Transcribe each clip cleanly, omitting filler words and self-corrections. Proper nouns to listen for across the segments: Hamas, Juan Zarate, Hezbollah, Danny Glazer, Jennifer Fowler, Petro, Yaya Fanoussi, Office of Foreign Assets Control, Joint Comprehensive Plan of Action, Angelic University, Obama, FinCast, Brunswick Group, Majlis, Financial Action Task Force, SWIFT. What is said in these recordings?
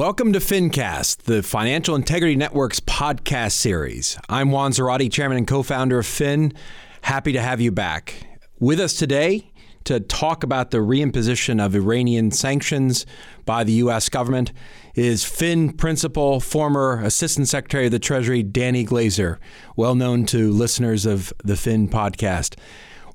Welcome to FinCast, the Financial Integrity Network's podcast series. I'm Juan Zarate, chairman and co-founder of Fin. Happy to have you back. With us today to talk about the reimposition of Iranian sanctions by the U.S. government is Fin principal, former Assistant Secretary of the Treasury, Danny Glazer, well known to listeners of the Fin podcast.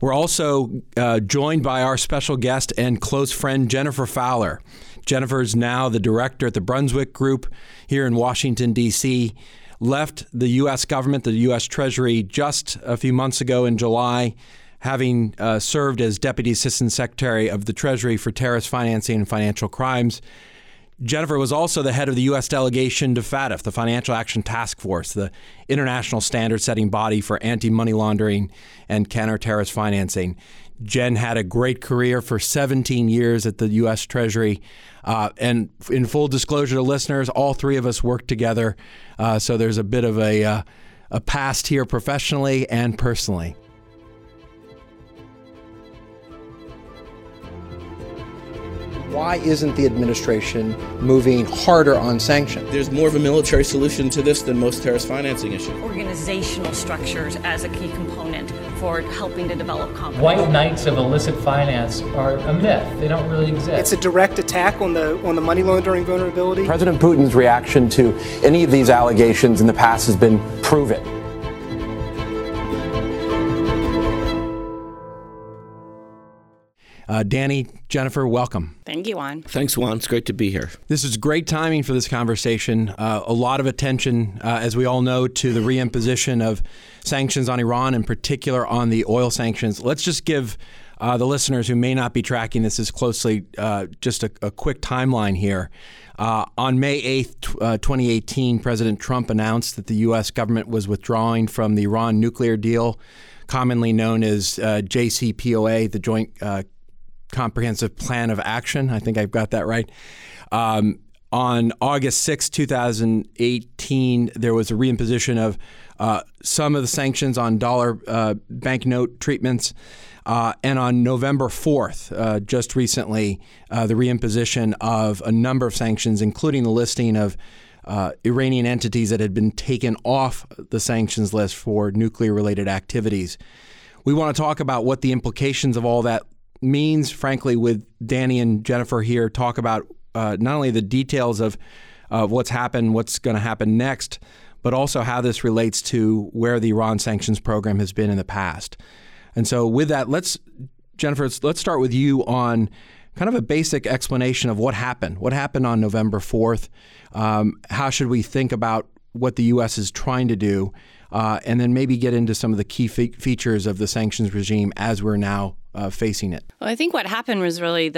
We're also joined by our special guest and close friend, Jennifer Fowler. Jennifer's now the director at the Brunswick Group here in Washington, D.C., left the U.S. government, the U.S. Treasury, just a few months ago in July, having served as Deputy Assistant Secretary of the Treasury for Terrorist Financing and Financial Crimes. Jennifer was also the head of the U.S. delegation to FATF, the Financial Action Task Force, the international standard-setting body for anti-money laundering and counter-terrorist financing. Jen had a great career for 17 years at the U.S. Treasury. And in full disclosure to listeners, all three of us worked together. So there's a bit of a past here professionally and personally. Why isn't the administration moving harder on sanctions? There's more of a military solution to this than most terrorist financing issues. Organizational structures as a key component for helping to develop confidence. White knights of illicit finance are a myth. They don't really exist. It's a direct attack on the money laundering vulnerability. President Putin's reaction to any of these allegations in the past has been prove it. Danny, Jennifer, welcome. Thank you, Juan. Thanks, Juan. It's great to be here. This is great timing for this conversation. A lot of attention, as we all know, to the reimposition of sanctions on Iran, in particular on the oil sanctions. Let's just give the listeners who may not be tracking this as closely just a quick timeline here. On May 8th, 2018, President Trump announced that the U.S. government was withdrawing from the Iran nuclear deal, commonly known as JCPOA, the Joint Comprehensive Plan of Action. I think I've got that right. On August 6, 2018, there was a reimposition of some of the sanctions on dollar banknote treatments. And on November 4th, just recently, the reimposition of a number of sanctions, including the listing of Iranian entities that had been taken off the sanctions list for nuclear-related activities. We want to talk about what the implications of all that means, frankly, with Danny and Jennifer here, talk about not only the details of what's happened, what's going to happen next, but also how this relates to where the Iran sanctions program has been in the past. And so with that, Jennifer, let's start with you on kind of a basic explanation of what happened on November 4th. How should we think about what the U.S. is trying to do, and then maybe get into some of the key features of the sanctions regime as we're now facing it? Well, I think what happened was really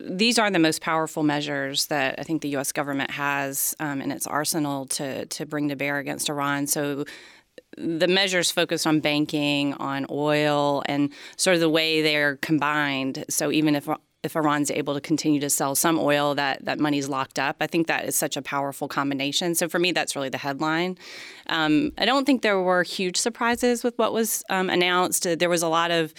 these are the most powerful measures that I think the U.S. government has in its arsenal to bring to bear against Iran. So the measures focused on banking, on oil, and sort of the way they're combined. So even if Iran's able to continue to sell some oil, that money's locked up. I think that is such a powerful combination. So for me, that's really the headline. I don't think there were huge surprises with what was announced. There was a lot of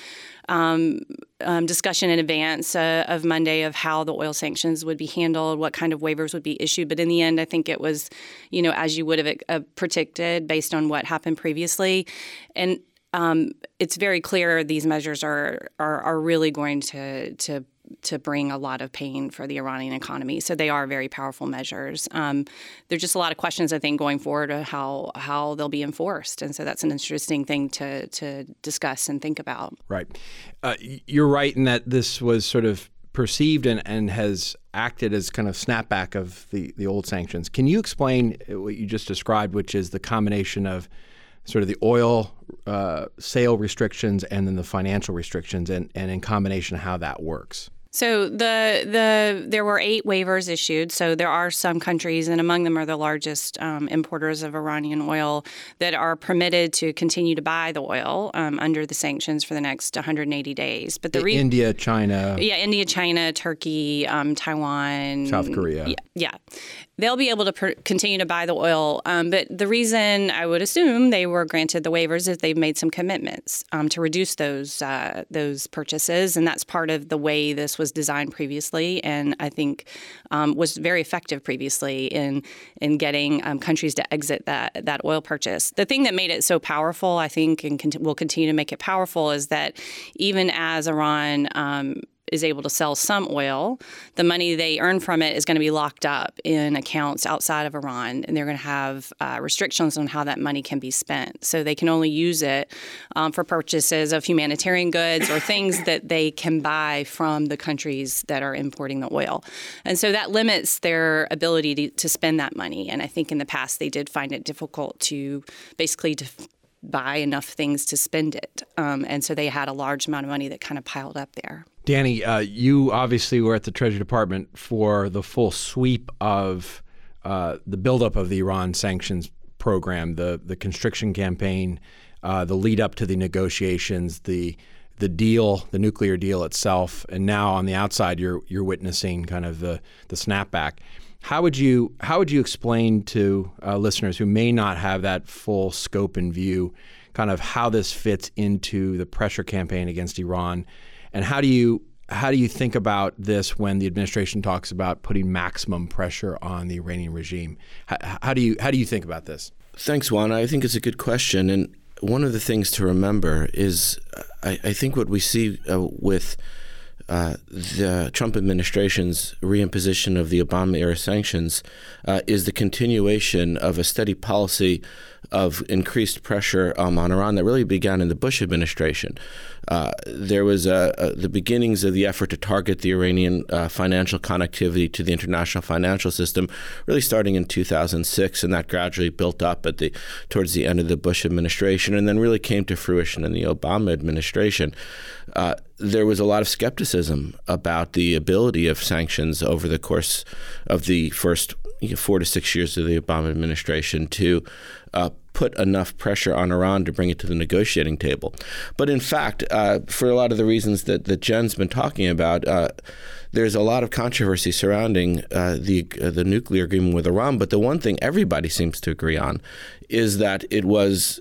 discussion in advance of Monday of how the oil sanctions would be handled, what kind of waivers would be issued. But in the end, I think it was, as you would have predicted based on what happened previously. And it's very clear these measures are really going to bring a lot of pain for the Iranian economy. So they are very powerful measures. There's just a lot of questions, I think, going forward of how they'll be enforced. And so that's an interesting thing to discuss and think about. Right. You're right in that this was sort of perceived and has acted as kind of snapback of the old sanctions. Can you explain what you just described, which is the combination of sort of the oil sale restrictions and then the financial restrictions and in combination how that works? So there were 8 waivers issued. So there are some countries, and among them are the largest importers of Iranian oil, that are permitted to continue to buy the oil under the sanctions for the next 180 days. But India, China, Turkey, Taiwan, South Korea, yeah, they'll be able to continue to buy the oil. But the reason I would assume they were granted the waivers is they've made some commitments to reduce those purchases, and that's part of the way this was was designed previously, and I think was very effective previously in getting countries to exit that oil purchase. The thing that made it so powerful, I think, and will continue to make it powerful, is that even as Iran is able to sell some oil, the money they earn from it is going to be locked up in accounts outside of Iran, and they're going to have restrictions on how that money can be spent. So they can only use it for purchases of humanitarian goods or things that they can buy from the countries that are importing the oil. And so that limits their ability to spend that money. And I think in the past they did find it difficult to basically buy enough things to spend it. And so they had a large amount of money that kind of piled up there. Danny, you obviously were at the Treasury Department for the full sweep of the buildup of the Iran sanctions program, the constriction campaign, the lead up to the negotiations, the deal, the nuclear deal itself. And now on the outside, you're witnessing kind of the snapback. How would you explain to listeners who may not have that full scope in view, kind of how this fits into the pressure campaign against Iran, and how do you think about this when the administration talks about putting maximum pressure on the Iranian regime? How do you think about this? Thanks, Juan. I think it's a good question, and one of the things to remember is I think what we see with the Trump administration's reimposition of the Obama-era sanctions is the continuation of a steady policy of increased pressure on Iran that really began in the Bush administration. There was the beginnings of the effort to target the Iranian financial connectivity to the international financial system, really starting in 2006, and that gradually built up towards the end of the Bush administration, and then really came to fruition in the Obama administration. There was a lot of skepticism about the ability of sanctions over the course of the first 4 to 6 years of the Obama administration to put enough pressure on Iran to bring it to the negotiating table. But in fact, for a lot of the reasons that Jen's been talking about, there's a lot of controversy surrounding the nuclear agreement with Iran. But the one thing everybody seems to agree on is that it was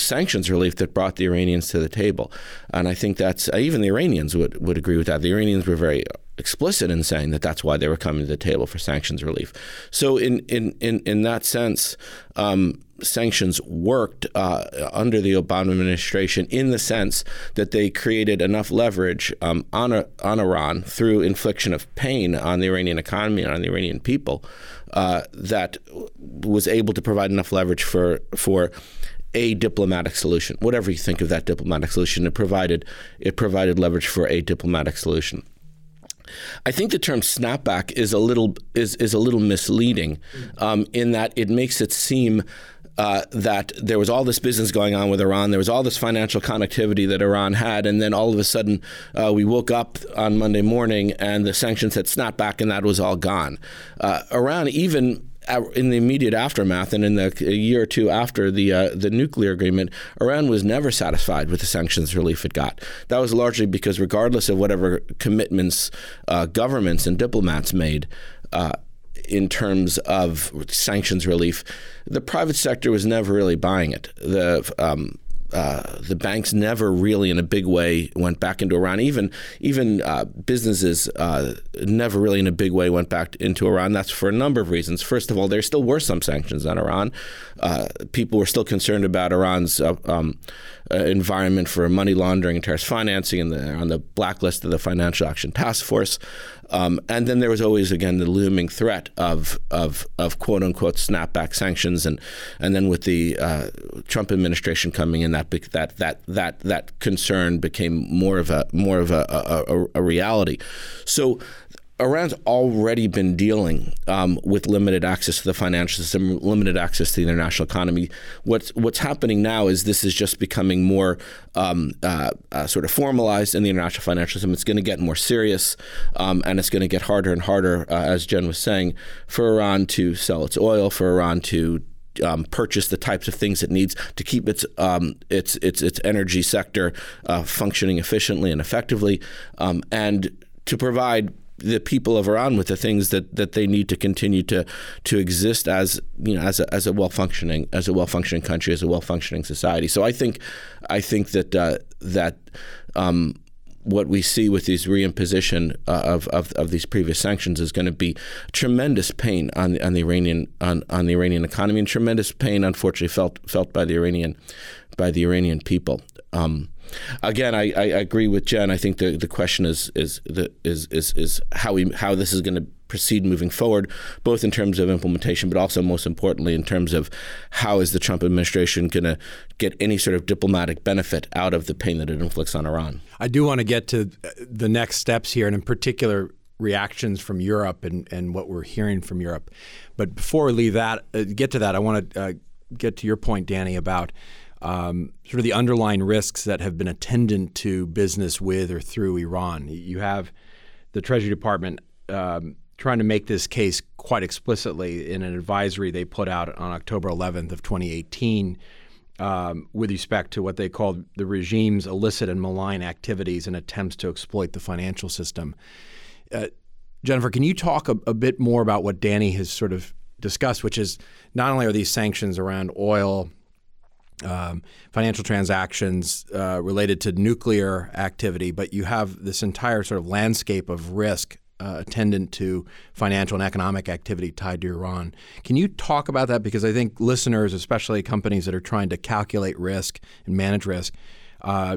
sanctions relief that brought the Iranians to the table. And I think that's even the Iranians would agree with that. The Iranians were very explicit in saying that that's why they were coming to the table, for sanctions relief. So in that sense, sanctions worked under the Obama administration in the sense that they created enough leverage on Iran through infliction of pain on the Iranian economy and on the Iranian people that was able to provide enough leverage for a diplomatic solution. Whatever you think of that diplomatic solution, it provided leverage for a diplomatic solution. I think the term snapback is a little misleading in that it makes it seem that there was all this business going on with Iran, there was all this financial connectivity that Iran had, and then all of a sudden we woke up on Monday morning and the sanctions had snapped back and that was all gone. Iran, even in the immediate aftermath and in a year or two after the nuclear agreement, Iran was never satisfied with the sanctions relief it got. That was largely because regardless of whatever commitments governments and diplomats made in terms of sanctions relief, the private sector was never really buying it. The banks never really in a big way went back into Iran. Even businesses never really in a big way went back into Iran. That's for a number of reasons. First of all, there still were some sanctions on Iran. People were still concerned about Iran's environment for money laundering and terrorist financing, and on the blacklist of the Financial Action Task Force. And then there was always, again, the looming threat of quote unquote snapback sanctions, and then with the Trump administration coming in, that concern became more of a reality. So Iran's already been dealing with limited access to the financial system, limited access to the international economy. What's happening now is this is just becoming more sort of formalized in the international financial system. It's going to get more serious, and it's going to get harder and harder, as Jen was saying, for Iran to sell its oil, for Iran to purchase the types of things it needs to keep its energy sector functioning efficiently and effectively, and to provide the people of Iran with the things that they need to continue to exist as a well-functioning country, as a well-functioning society. So I think that what we see with these reimposition of these previous sanctions is going to be tremendous pain on the Iranian economy, and tremendous pain, unfortunately, felt by the Iranian people. Again, I agree with Jen. I think the question is how this is going to proceed moving forward, both in terms of implementation, but also most importantly in terms of how is the Trump administration going to get any sort of diplomatic benefit out of the pain that it inflicts on Iran. I do want to get to the next steps here, and in particular reactions from Europe and what we're hearing from Europe. But before we leave that, get to that, I want to get to your point, Danny, about sort of the underlying risks that have been attendant to business with or through Iran. You have the Treasury Department trying to make this case quite explicitly in an advisory they put out on October 11th of 2018 with respect to what they called the regime's illicit and malign activities and attempts to exploit the financial system. Jennifer, can you talk a bit more about what Danny has sort of discussed, which is not only are these sanctions around oil, financial transactions related to nuclear activity, but you have this entire sort of landscape of risk attendant to financial and economic activity tied to Iran. Can you talk about that? Because I think listeners, especially companies that are trying to calculate risk and manage risk,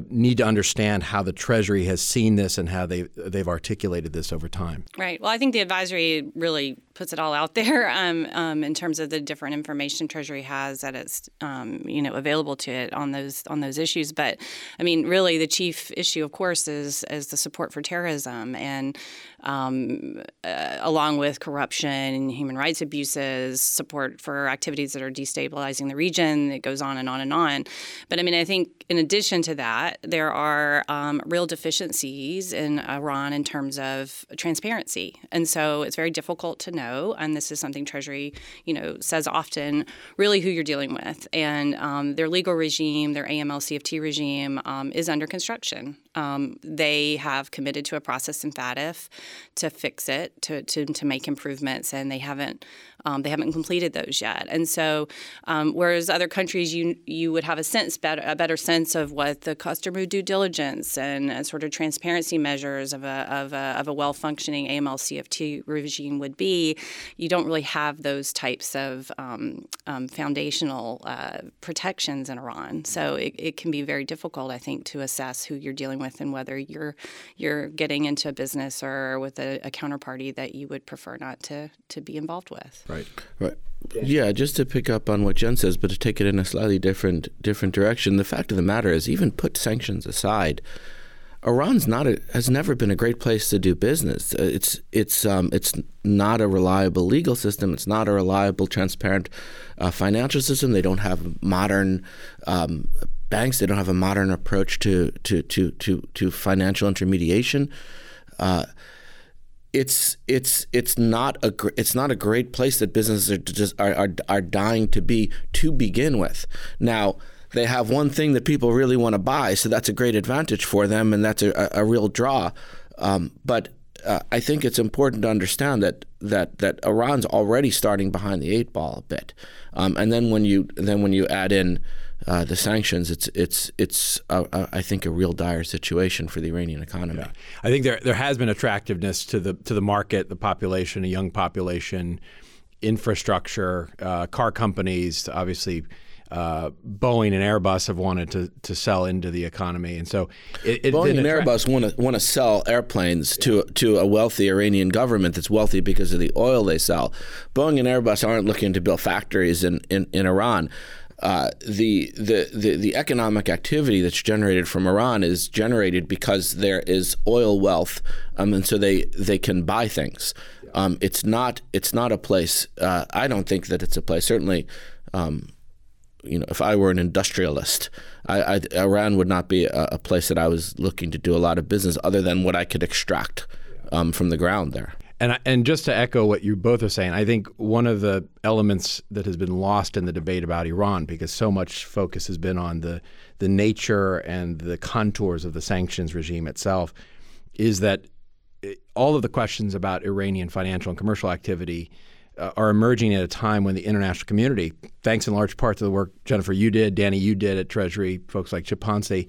need to understand how the Treasury has seen this and how they've articulated this over time. Right. Well, I think the advisory really puts it all out there in terms of the different information Treasury has that it's available to it on those issues. But I mean, really, the chief issue, of course, is the support for terrorism and along with corruption, human rights abuses, support for activities that are destabilizing the region. It goes on and on and on. But I mean, I think in addition to that, there are real deficiencies in Iran in terms of transparency. And so it's very difficult to know, and this is something Treasury, says often, really who you're dealing with. And their legal regime, their AML-CFT regime is under construction. They have committed to a process in FATF to fix it, to make improvements, and they haven't completed those yet. And so, whereas other countries, you would have a better sense of what the customer due diligence and sort of transparency measures of a well-functioning AML-CFT regime would be, you don't really have those types of foundational protections in Iran. So it can be very difficult, I think, to assess who you're dealing with and whether you're getting into a business or with a counterparty that you would prefer not to be involved with. Right. Yeah, just to pick up on what Jen says, but to take it in a slightly different direction, the fact of the matter is, even put sanctions aside, Iran's has never been a great place to do business. It's not a reliable legal system. It's not a reliable, transparent financial system. They don't have modern banks. They don't have a modern approach to financial intermediation. It's not a great place that businesses are dying to be to begin with. Now, they have one thing that people really want to buy, so that's a great advantage for them, and that's a real draw. But I think it's important to understand that Iran's already starting behind the eight ball a bit, and then when you add in the sanctions, it's I think a real dire situation for the Iranian economy. Yeah. I think there has been attractiveness to the market, the population, a young population, infrastructure, car companies, obviously. Boeing and Airbus have wanted to sell into the economy, and so Boeing and Airbus want to sell airplanes to a wealthy Iranian government that's wealthy because of the oil they sell. Boeing and Airbus aren't looking to build factories in Iran. The economic activity that's generated from Iran is generated because there is oil wealth, and so they can buy things. It's not a place. I don't think that it's a place. Certainly. If I were an industrialist, Iran would not be a place that I was looking to do a lot of business other than what I could extract from the ground there. And just to echo what you both are saying, I think one of the elements that has been lost in the debate about Iran, because so much focus has been on the nature and the contours of the sanctions regime itself, is that all of the questions about Iranian financial and commercial activity are emerging at a time when the international community, thanks in large part to the work, Jennifer, you did, Danny, you did at Treasury, folks like Chaponsi,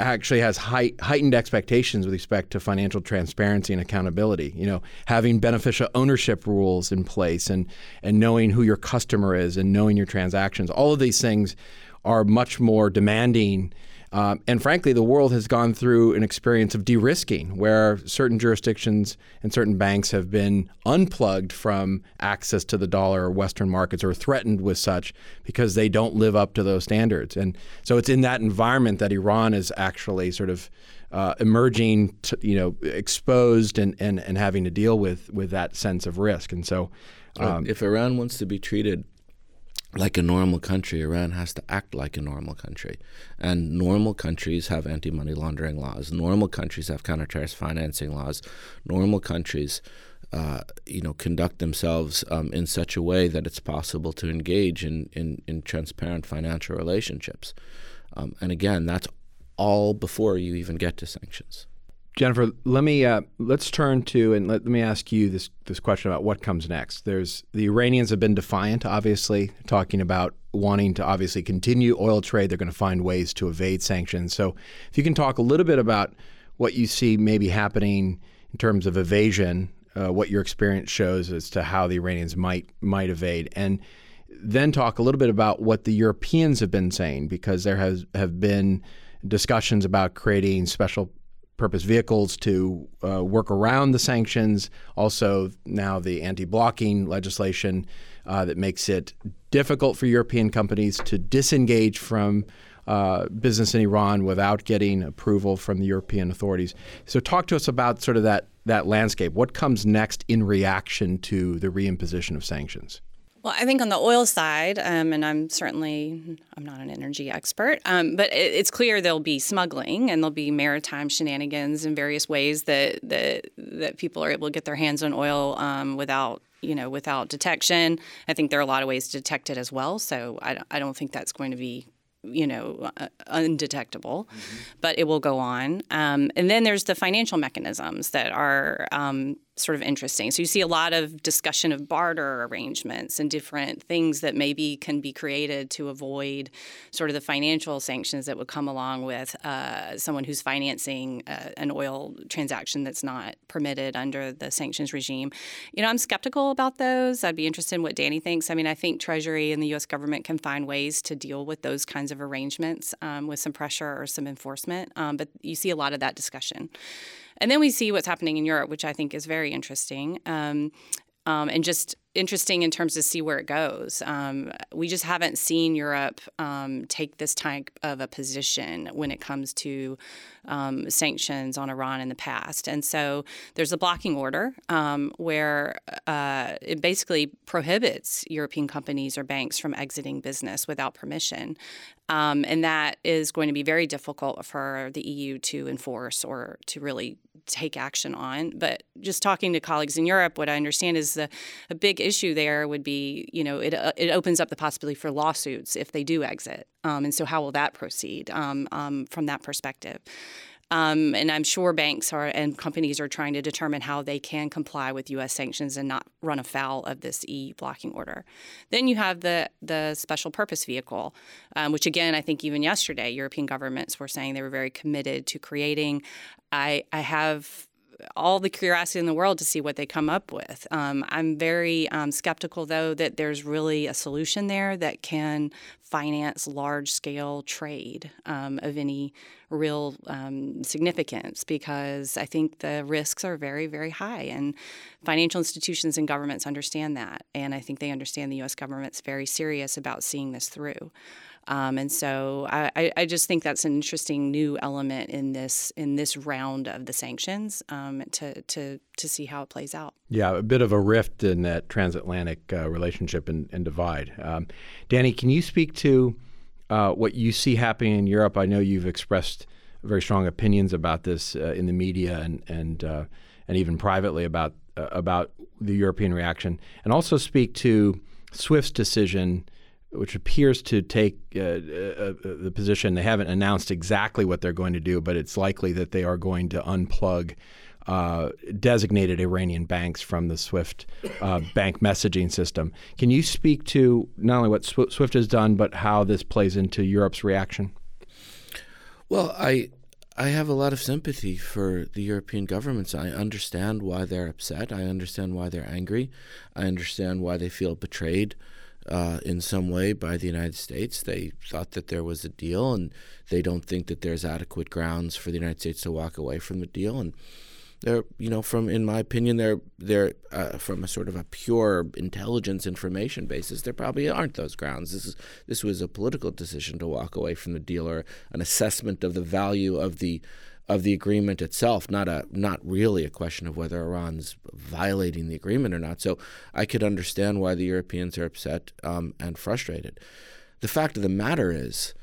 actually has heightened expectations with respect to financial transparency and accountability. You know, having beneficial ownership rules in place and knowing who your customer is and knowing your transactions. All of these things are much more demanding. And frankly, the world has gone through an experience of de-risking where certain jurisdictions and certain banks have been unplugged from access to the dollar or Western markets or threatened with such because they don't live up to those standards. And so it's in that environment that Iran is actually sort of emerging, exposed and having to deal with that sense of risk. And so if Iran wants to be treated like a normal country, Iran has to act like a normal country. And normal countries have anti-money laundering laws. Normal countries have counter-terrorist financing laws. Normal countries, conduct themselves in such a way that it's possible to engage in transparent financial relationships. And again, that's all before you even get to sanctions. Jennifer, let's turn to, and let me ask you this question about what comes next. The Iranians have been defiant, obviously, talking about wanting to obviously continue oil trade. They're going to find ways to evade sanctions. So if you can talk a little bit about what you see maybe happening in terms of evasion, what your experience shows as to how the Iranians might evade, and then talk a little bit about what the Europeans have been saying, because there have been discussions about creating special purpose vehicles to work around the sanctions. Also, now the anti-blocking legislation that makes it difficult for European companies to disengage from business in Iran without getting approval from the European authorities. So talk to us about sort of that landscape. What comes next in reaction to the reimposition of sanctions? Well, I think on the oil side, and I'm not an energy expert, but it's clear there'll be smuggling and there'll be maritime shenanigans in various ways that people are able to get their hands on oil without detection. I think there are a lot of ways to detect it as well, so I don't think that's going to be undetectable, mm-hmm. but it will go on. And then there's the financial mechanisms that are sort of interesting. So you see a lot of discussion of barter arrangements and different things that maybe can be created to avoid sort of the financial sanctions that would come along with someone who's financing an oil transaction that's not permitted under the sanctions regime. I'm skeptical about those. I'd be interested in what Danny thinks. I think Treasury and the U.S. government can find ways to deal with those kinds of arrangements with some pressure or some enforcement. But you see a lot of that discussion. And then we see what's happening in Europe, which I think is very interesting, and just interesting in terms of see where it goes. We just haven't seen Europe take this type of a position when it comes to sanctions on Iran in the past. And so there's a blocking order where it basically prohibits European companies or banks from exiting business without permission. And that is going to be very difficult for the EU to enforce or to really take action on. But just talking to colleagues in Europe, what I understand is a big issue there would be, it opens up the possibility for lawsuits if they do exit. And so how will that proceed from that perspective? And I'm sure banks and companies are trying to determine how they can comply with U.S. sanctions and not run afoul of this EU blocking order. Then you have the special purpose vehicle, which, again, I think even yesterday European governments were saying they were very committed to creating. I have all the curiosity in the world to see what they come up with. I'm very skeptical, though, that there's really a solution there that can finance large-scale trade of any real significance, because I think the risks are very, very high. And financial institutions and governments understand that. And I think they understand the U.S. government's very serious about seeing this through. And so I just think that's an interesting new element in this round of the sanctions to see how it plays out. Yeah, a bit of a rift in that transatlantic relationship and divide. Danny, can you speak to what you see happening in Europe? I know you've expressed very strong opinions about this in the media and even privately about the European reaction, and also speak to SWIFT's decision, which appears to take the position. They haven't announced exactly what they're going to do, but it's likely that they are going to unplug designated Iranian banks from the SWIFT bank messaging system. Can you speak to not only what SWIFT has done, but how this plays into Europe's reaction? Well, I I have a lot of sympathy for the European governments. I understand why they're upset. I understand why they're angry. I understand why they feel betrayed in some way by the United States. They thought that there was a deal, and they don't think that there's adequate grounds for the United States to walk away from the deal. And they're, from, in my opinion, they're from a sort of a pure intelligence information basis, there probably aren't those grounds. This was a political decision to walk away from the deal, or an assessment of the value of the agreement itself, not really a question of whether Iran's violating the agreement or not. So I could understand why the Europeans are upset and frustrated. The fact of the matter is,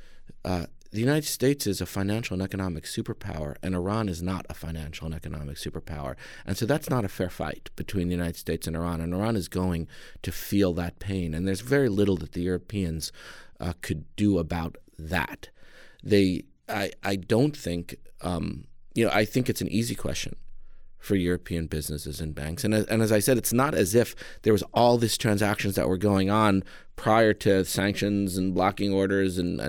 the United States is a financial and economic superpower, and Iran is not a financial and economic superpower. And so that's not a fair fight between the United States and Iran is going to feel that pain. And there's very little that the Europeans could do about that. I think it's an easy question for European businesses and banks. And as I said, it's not as if there was all these transactions that were going on prior to sanctions and blocking orders and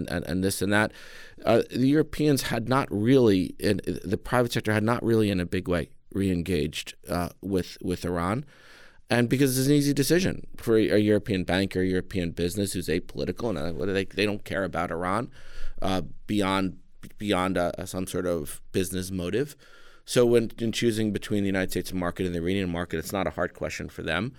this and that. The Europeans had not really, and the private sector had not really in a big way re-engaged with Iran. And because it's an easy decision for a European bank or a European business who's apolitical, and they don't care about Iran beyond some sort of business motive. So when in choosing between the United States market and the Iranian market, it's not a hard question for them.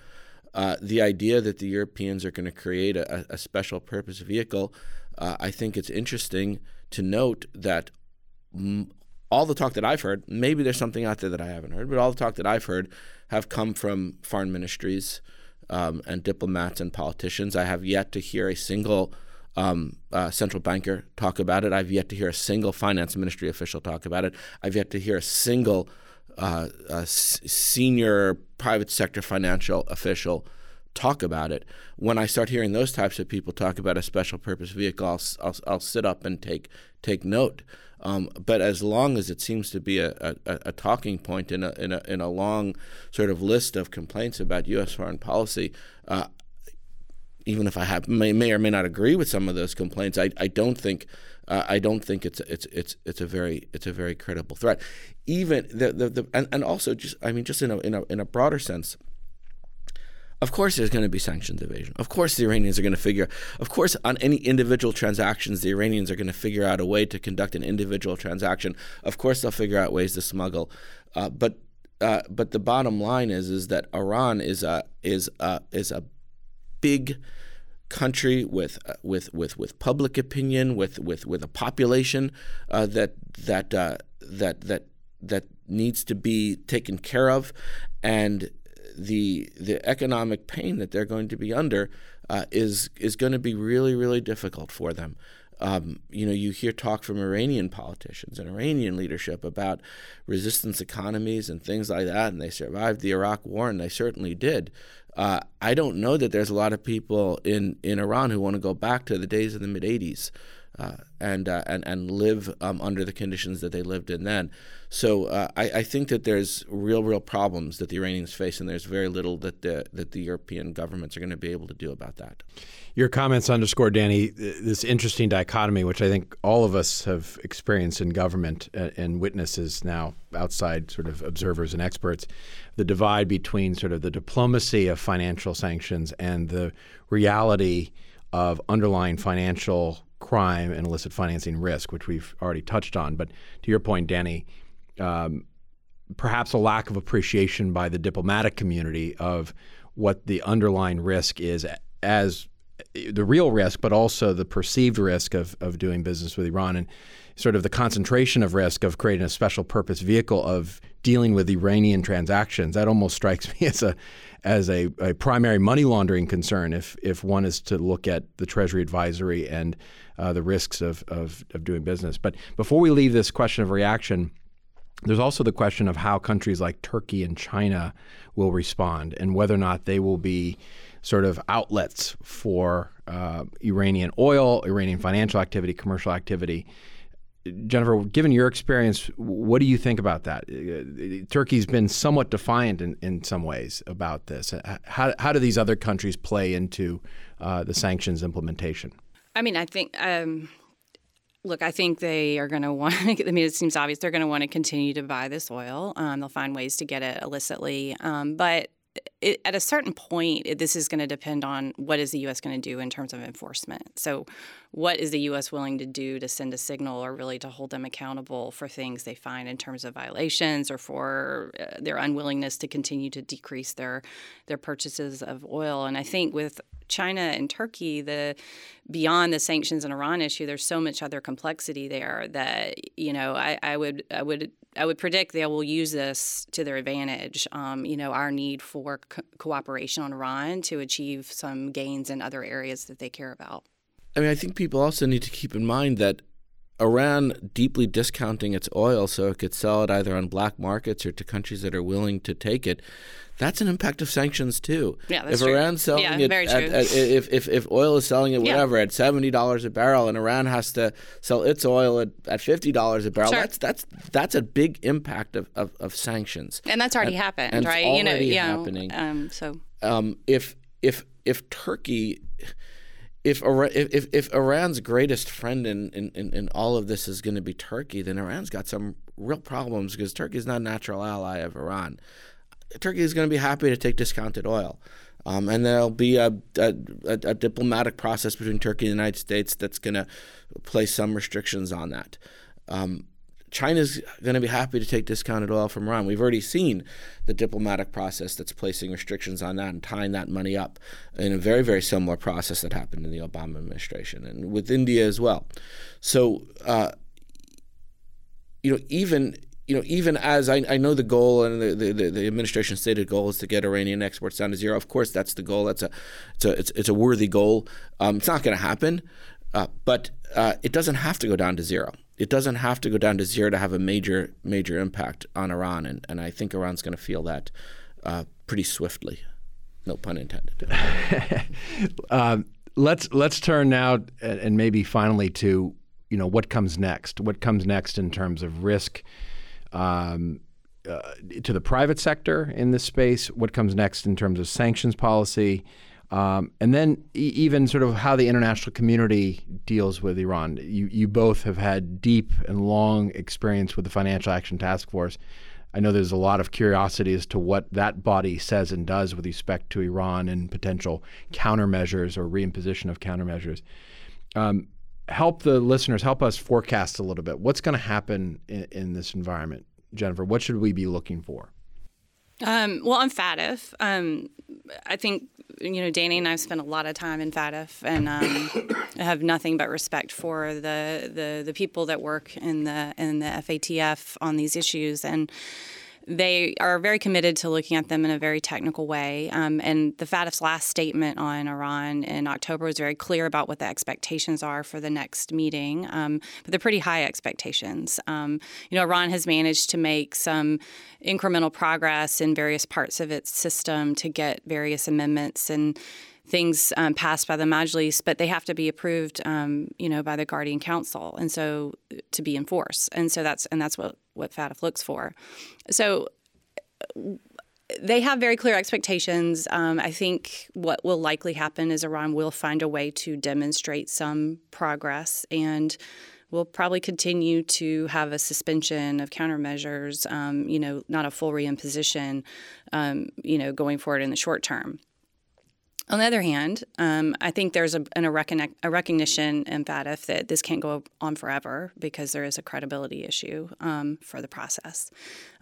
The idea that the Europeans are going to create a special purpose vehicle, I think it's interesting to note that all the talk that I've heard, maybe there's something out there that I haven't heard, but all the talk that I've heard have come from foreign ministries and diplomats and politicians. I have yet to hear a single central banker talk about it. I've yet to hear a single finance ministry official talk about it. I've yet to hear a single senior private sector financial official talk about it. When I start hearing those types of people talk about a special purpose vehicle, I'll sit up and take note. But as long as it seems to be a talking point in a long sort of list of complaints about U.S. foreign policy, even if I may or may not agree with some of those complaints, I don't think it's a very credible threat. Even also in a broader sense, of course there's going to be sanctions evasion. Of course the Iranians are going to on any individual transactions, the Iranians are going to figure out a way to conduct an individual transaction. Of course they'll figure out ways to smuggle, but the bottom line is that Iran is a big country with public opinion, with a population that needs to be taken care of, and the economic pain that they're going to be under is going to be really, really difficult for them. You hear talk from Iranian politicians and Iranian leadership about resistance economies and things like that, and they survived the Iraq War, and they certainly did. I don't know that there's a lot of people in Iran who want to go back to the days of the mid-'80s and live under the conditions that they lived in then. So I think that there's real problems that the Iranians face, and there's very little that the European governments are going to be able to do about that. Your comments underscore, Danny, this interesting dichotomy, which I think all of us have experienced in government and witnesses now outside sort of observers and experts, the divide between sort of the diplomacy of financial sanctions and the reality of underlying financial crime and illicit financing risk, which we've already touched on. But to your point, Danny, perhaps a lack of appreciation by the diplomatic community of what the underlying risk is, as the real risk, but also the perceived risk of doing business with Iran, and sort of the concentration of risk of creating a special purpose vehicle of dealing with Iranian transactions. That almost strikes me as a primary money laundering concern if one is to look at the Treasury advisory and the risks of doing business. But before we leave this question of reaction, there's also the question of how countries like Turkey and China will respond, and whether or not they will be sort of outlets for Iranian oil, Iranian financial activity, commercial activity. Jennifer, given your experience, what do you think about that? Turkey's been somewhat defiant in some ways about this. How do these other countries play into the sanctions implementation? I mean, I think Look, I think they are going to want – I mean, it seems obvious they're going to want to continue to buy this oil. They'll find ways to get it illicitly. But at a certain point, this is going to depend on what is the U.S. going to do in terms of enforcement. So what is the U.S. willing to do to send a signal or really to hold them accountable for things they find in terms of violations or for their unwillingness to continue to decrease their purchases of oil? And I think with – China and Turkey, beyond the sanctions and Iran issue, there's so much other complexity there that, you know, I would predict they will use this to their advantage. You know, our need for cooperation on Iran to achieve some gains in other areas that they care about. I mean, I think people also need to keep in mind that Iran deeply discounting its oil so it could sell it either on black markets or to countries that are willing to take it. That's an impact of sanctions too. Yeah, that's true. If Iran's selling it, if oil is selling it whatever at $70 a barrel, and Iran has to sell its oil at $50 a barrel, that's a big impact of sanctions. And that's already happened, and right? It's already happening. If Turkey. If Iran's greatest friend in all of this is going to be Turkey, then Iran's got some real problems because Turkey is not a natural ally of Iran. Turkey is going to be happy to take discounted oil. And there'll be a diplomatic process between Turkey and the United States that's going to place some restrictions on that. China's going to be happy to take discounted oil from Iran. We've already seen the diplomatic process that's placing restrictions on that and tying that money up in a very, very similar process that happened in the Obama administration and with India as well. So, even as I know the goal and the administration's stated goal is to get Iranian exports down to zero. Of course, that's the goal. It's a worthy goal. It's not going to happen, but it doesn't have to go down to zero. It doesn't have to go down to zero to have a major impact on Iran, and I think Iran's going to feel that pretty swiftly, no pun intended. Let's turn now and maybe finally to what comes next. What comes next in terms of risk to the private sector in this space? What comes next in terms of sanctions policy? And then even sort of how the international community deals with Iran. You both have had deep and long experience with the Financial Action Task Force. I know there's a lot of curiosity as to what that body says and does with respect to Iran and potential countermeasures or reimposition of countermeasures. Help the listeners, help us forecast a little bit. What's going to happen in this environment? Jennifer, what should we be looking for? On FATF, I think, Danny and I have spent a lot of time in FATF and have nothing but respect for the people that work in the FATF on these issues. And they are very committed to looking at them in a very technical way. And the FATF's last statement on Iran in October was very clear about what the expectations are for the next meeting. But they're pretty high expectations. Iran has managed to make some incremental progress in various parts of its system to get various amendments and things passed by the Majlis, but they have to be approved, by the Guardian Council, and so to be enforced. And so that's what FATF looks for. So they have very clear expectations. I think what will likely happen is Iran will find a way to demonstrate some progress, and we'll probably continue to have a suspension of countermeasures. Not a full reimposition. Going forward in the short term. On the other hand, I think there's a recognition in FATF that this can't go on forever because there is a credibility issue for the process.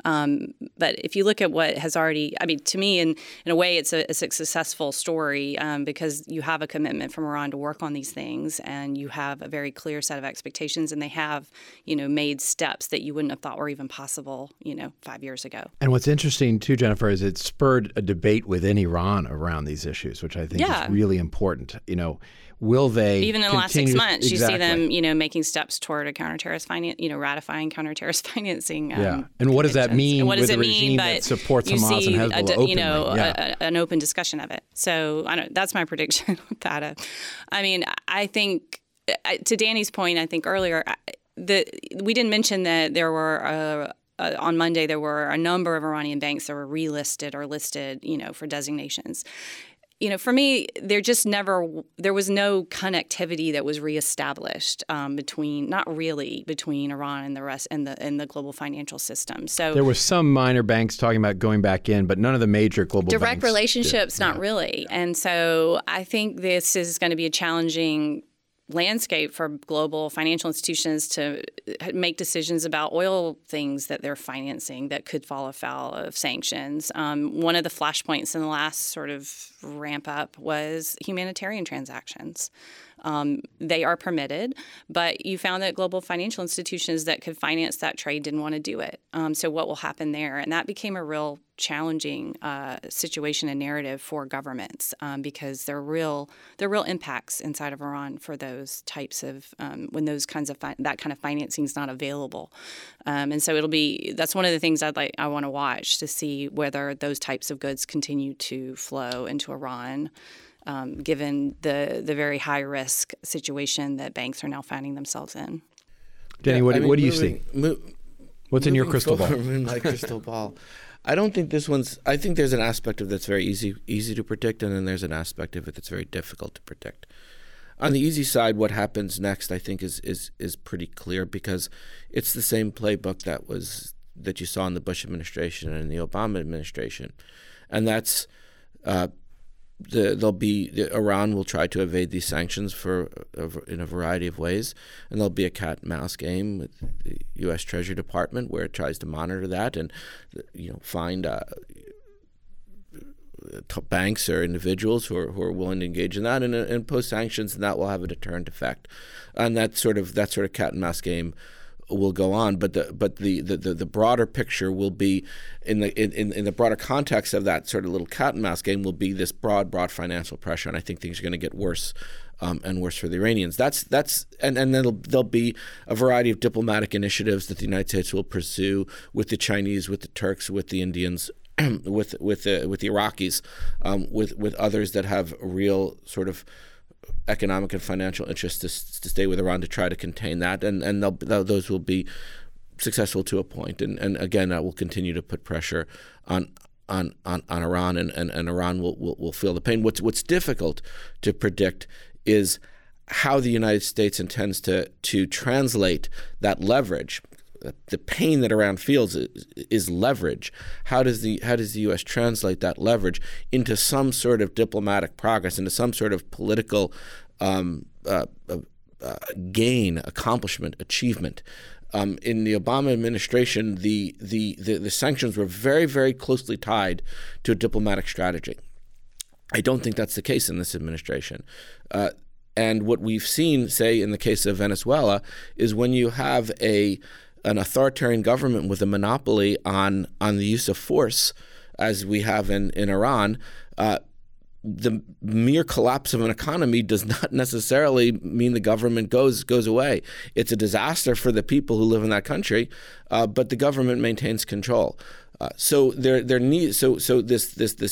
But if you look at what has already, to me, in a way, it's a successful story because you have a commitment from Iran to work on these things, and you have a very clear set of expectations, and they have, made steps that you wouldn't have thought were even possible, 5 years ago. And what's interesting too, Jennifer, is it spurred a debate within Iran around these issues, which I think is really important. Will they even in the last 6 months? Exactly. You see them, making steps toward a counterterrorist finance, ratifying counterterrorist financing. And what does that mean? And what does it mean? But that supports Hamas and Hezbollah openly. An open discussion of it. So that's my prediction with that. I think to Danny's point, I think earlier we didn't mention that there were. On Monday, there were a number of Iranian banks that were relisted or listed, for designations. you know, for me, there was no connectivity that was reestablished between Iran and the rest and the global financial system. So there were some minor banks talking about going back in, but none of the major global direct banks relationships, did. Not really. Yeah. And so I think this is going to be a challenging landscape for global financial institutions to make decisions about oil things that they're financing that could fall afoul of sanctions. One of the flashpoints in the last sort of ramp up was humanitarian transactions. They are permitted, but you found that global financial institutions that could finance that trade didn't want to do it. So what will happen there? And that became a real challenging situation and narrative for governments because there are real impacts inside of Iran for those types of when those kinds of that kind of financing is not available. And so that's one of the things I want to watch to see whether those types of goods continue to flow into Iran. Given the very high-risk situation that banks are now finding themselves in. Danny, what do you see? What's in your crystal ball? In my crystal ball. I think there's an aspect of that's very easy to predict, and then there's an aspect of it that's very difficult to predict. On the easy side, what happens next, I think, is pretty clear because it's the same playbook that you saw in the Bush administration and in the Obama administration, and that's Iran will try to evade these sanctions in a variety of ways, and there'll be a cat and mouse game with the U.S. Treasury Department where it tries to monitor that and find banks or individuals who are willing to engage in that and post sanctions, and that will have a deterrent effect. And that sort of cat and mouse game will go on, but the broader picture will be in the broader context of that sort of little cat and mouse game will be this broad financial pressure, and I think things are going to get worse and worse for the Iranians. And then there'll be a variety of diplomatic initiatives that the United States will pursue with the Chinese, with the Turks, with the Indians, with the Iraqis, with others that have real sort of economic and financial interests to stay with Iran to try to contain that, and those will be successful to a point, and again that will continue to put pressure on Iran, and Iran will feel the pain. What's difficult to predict is how the United States intends to translate that leverage. The pain that Iran feels is leverage. How does the U.S. translate that leverage into some sort of diplomatic progress, into some sort of political gain, accomplishment, achievement? In the Obama administration, the sanctions were very, very closely tied to a diplomatic strategy. I don't think that's the case in this administration. And what we've seen, say, in the case of Venezuela, is when you have an authoritarian government with a monopoly on the use of force, as we have in Iran, the mere collapse of an economy does not necessarily mean the government goes away. It's a disaster for the people who live in that country, but the government maintains control. So this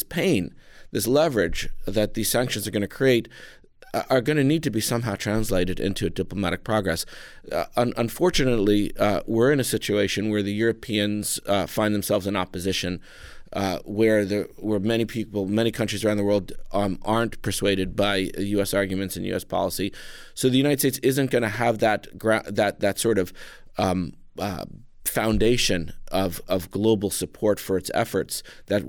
pain, this leverage that these sanctions are going to create, are going to need to be somehow translated into a diplomatic progress. Unfortunately, we're in a situation where the Europeans find themselves in opposition, where many countries around the world aren't persuaded by U.S. arguments and U.S. policy. So the United States isn't going to have that sort of foundation of global support for its efforts that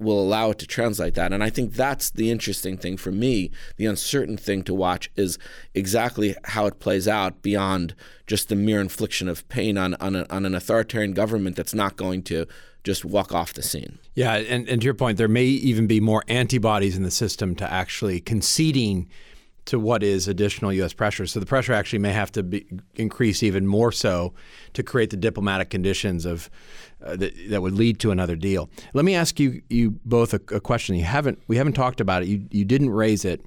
will allow it to translate that. And I think that's the interesting thing for me. The uncertain thing to watch is exactly how it plays out beyond just the mere infliction of pain on an authoritarian government that's not going to just walk off the scene. Yeah, and to your point, there may even be more antibodies in the system to actually conceding to what is additional U.S. pressure. So the pressure actually may have to increase even more so to create the diplomatic conditions of that would lead to another deal. Let me ask you both a question. We haven't talked about it. You didn't raise it.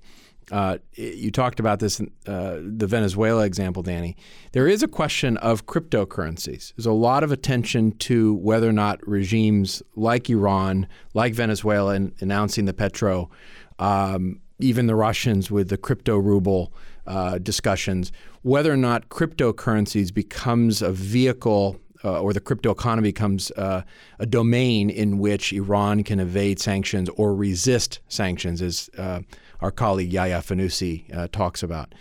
You talked about this the Venezuela example, Danny. There is a question of cryptocurrencies. There's a lot of attention to whether or not regimes like Iran, like Venezuela, and announcing the Petro. Even the Russians with the crypto ruble discussions, whether or not cryptocurrencies becomes a vehicle or the crypto economy becomes a domain in which Iran can evade sanctions or resist sanctions, as our colleague Yaya Fanoussi talks about.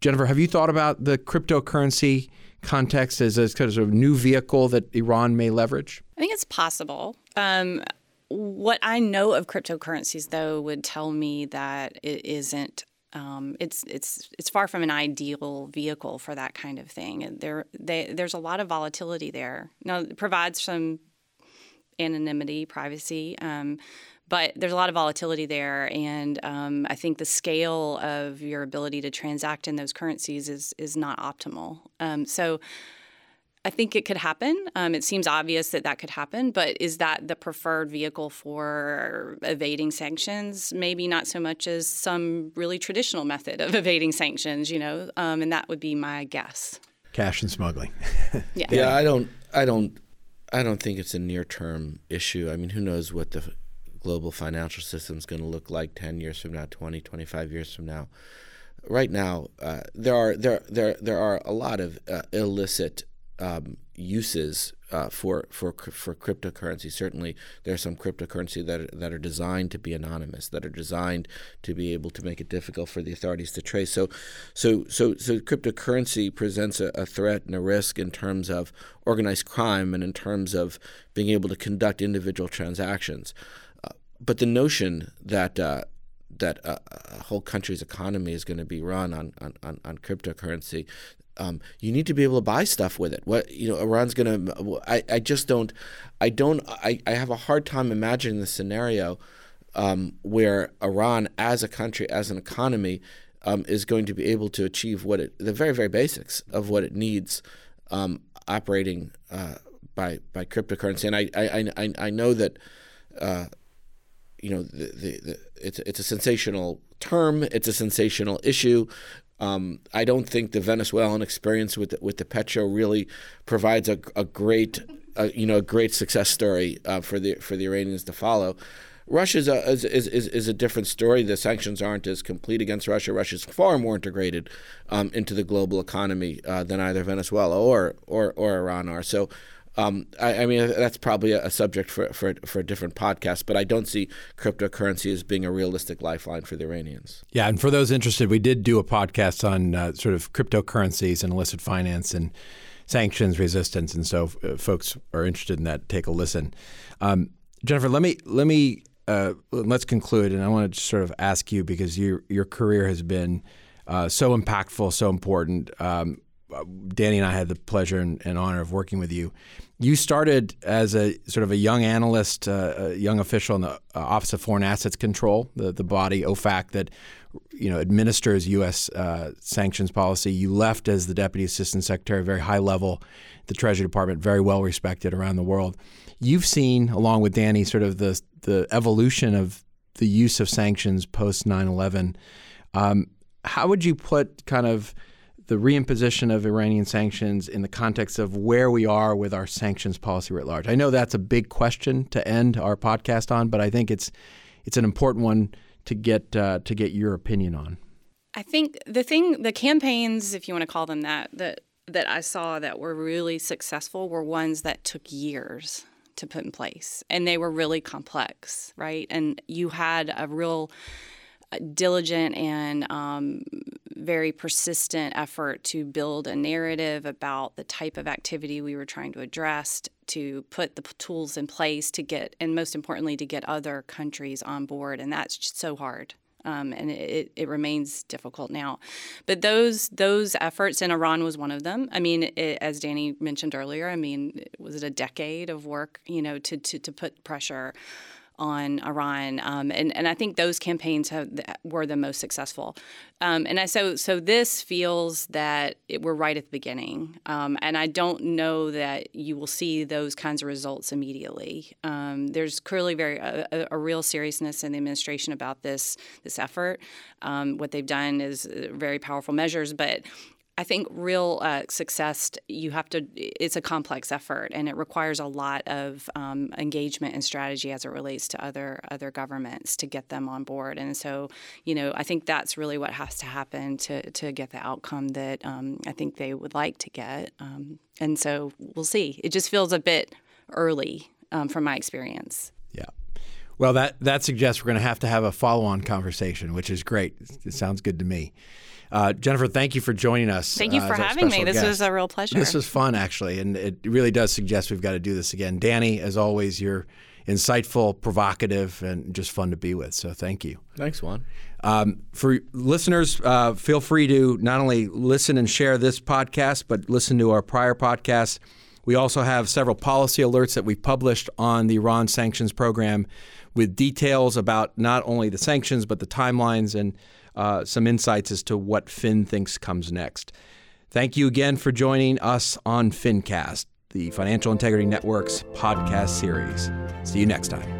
Jennifer, have you thought about the cryptocurrency context as a sort of new vehicle that Iran may leverage? I think it's possible. What I know of cryptocurrencies, though, would tell me that it isn't. It's far from an ideal vehicle for that kind of thing. There's a lot of volatility there. Now, it provides some anonymity, privacy, but there's a lot of volatility there. And I think the scale of your ability to transact in those currencies is not optimal. So I think it could happen. It seems obvious that could happen, but is that the preferred vehicle for evading sanctions? Maybe not so much as some really traditional method of evading sanctions, and that would be my guess. Cash and smuggling. Yeah. I don't think it's a near-term issue. I mean, who knows what the global financial system is going to look like 10 years from now, 20, 25 years from now. Right now, there are a lot of illicit uses for cryptocurrency. Certainly, there are some cryptocurrency that are designed to be anonymous, that are designed to be able to make it difficult for the authorities to trace. So cryptocurrency presents a threat and a risk in terms of organized crime and in terms of being able to conduct individual transactions. But the notion that a whole country's economy is going to be run on cryptocurrency. You need to be able to buy stuff with it. Iran's going to – I have a hard time imagining the scenario where Iran as a country, as an economy, is going to be able to achieve the very, very basics of what it needs operating by cryptocurrency. And I know that it's a sensational term. It's a sensational issue. I don't think the Venezuelan experience with the Petro really provides a great success story for the Iranians to follow. Russia is a different story. The sanctions aren't as complete against Russia. Russia is far more integrated into the global economy than either Venezuela or Iran are. So. I mean, that's probably a subject for a different podcast, but I don't see cryptocurrency as being a realistic lifeline for the Iranians. Yeah, and for those interested, we did do a podcast on sort of cryptocurrencies and illicit finance and sanctions resistance, and so folks are interested in that, take a listen. Jennifer, let's conclude, and I want to sort of ask you because your career has been so impactful, so important. Danny and I had the pleasure and honor of working with you. You started as a sort of a young analyst, a young official in the Office of Foreign Assets Control, the body, OFAC, that administers U.S. Sanctions policy. You left as the Deputy Assistant Secretary, very high level, the Treasury Department, very well respected around the world. You've seen, along with Danny, sort of the evolution of the use of sanctions post 9/11. How would you put kind of the reimposition of Iranian sanctions in the context of where we are with our sanctions policy writ large? I know that's a big question to end our podcast on, but I think it's an important one to get your opinion on. I think the campaigns, if you want to call them that I saw that were really successful were ones that took years to put in place, and they were really complex, right? And you had a real diligent and very persistent effort to build a narrative about the type of activity we were trying to address, to put the tools in place to get, and most importantly, to get other countries on board. And that's just so hard. And it remains difficult now. But those efforts, and Iran was one of them. I mean, as Danny mentioned earlier, I mean, was it a decade of work, to put pressure on Iran, and I think those campaigns were the most successful, and so this feels that we're right at the beginning, and I don't know that you will see those kinds of results immediately. There's clearly a real seriousness in the administration about this effort. What they've done is very powerful measures, but I think real success, it's a complex effort, and it requires a lot of engagement and strategy as it relates to other governments to get them on board. And so, I think that's really what has to happen to get the outcome that I think they would like to get. And so we'll see. It just feels a bit early from my experience. Yeah. Well, that suggests we're going to have a follow-on conversation, which is great. It sounds good to me. Jennifer, thank you for joining us. Thank you for having me. This was a real pleasure. This was fun, actually, and it really does suggest we've got to do this again. Danny, as always, you're insightful, provocative, and just fun to be with, so thank you. Thanks, Juan. For listeners, feel free to not only listen and share this podcast, but listen to our prior podcasts. We also have several policy alerts that we published on the Iran sanctions program with details about not only the sanctions, but the timelines and some insights as to what Finn thinks comes next. Thank you again for joining us on FinCast, the Financial Integrity Network's podcast series. See you next time.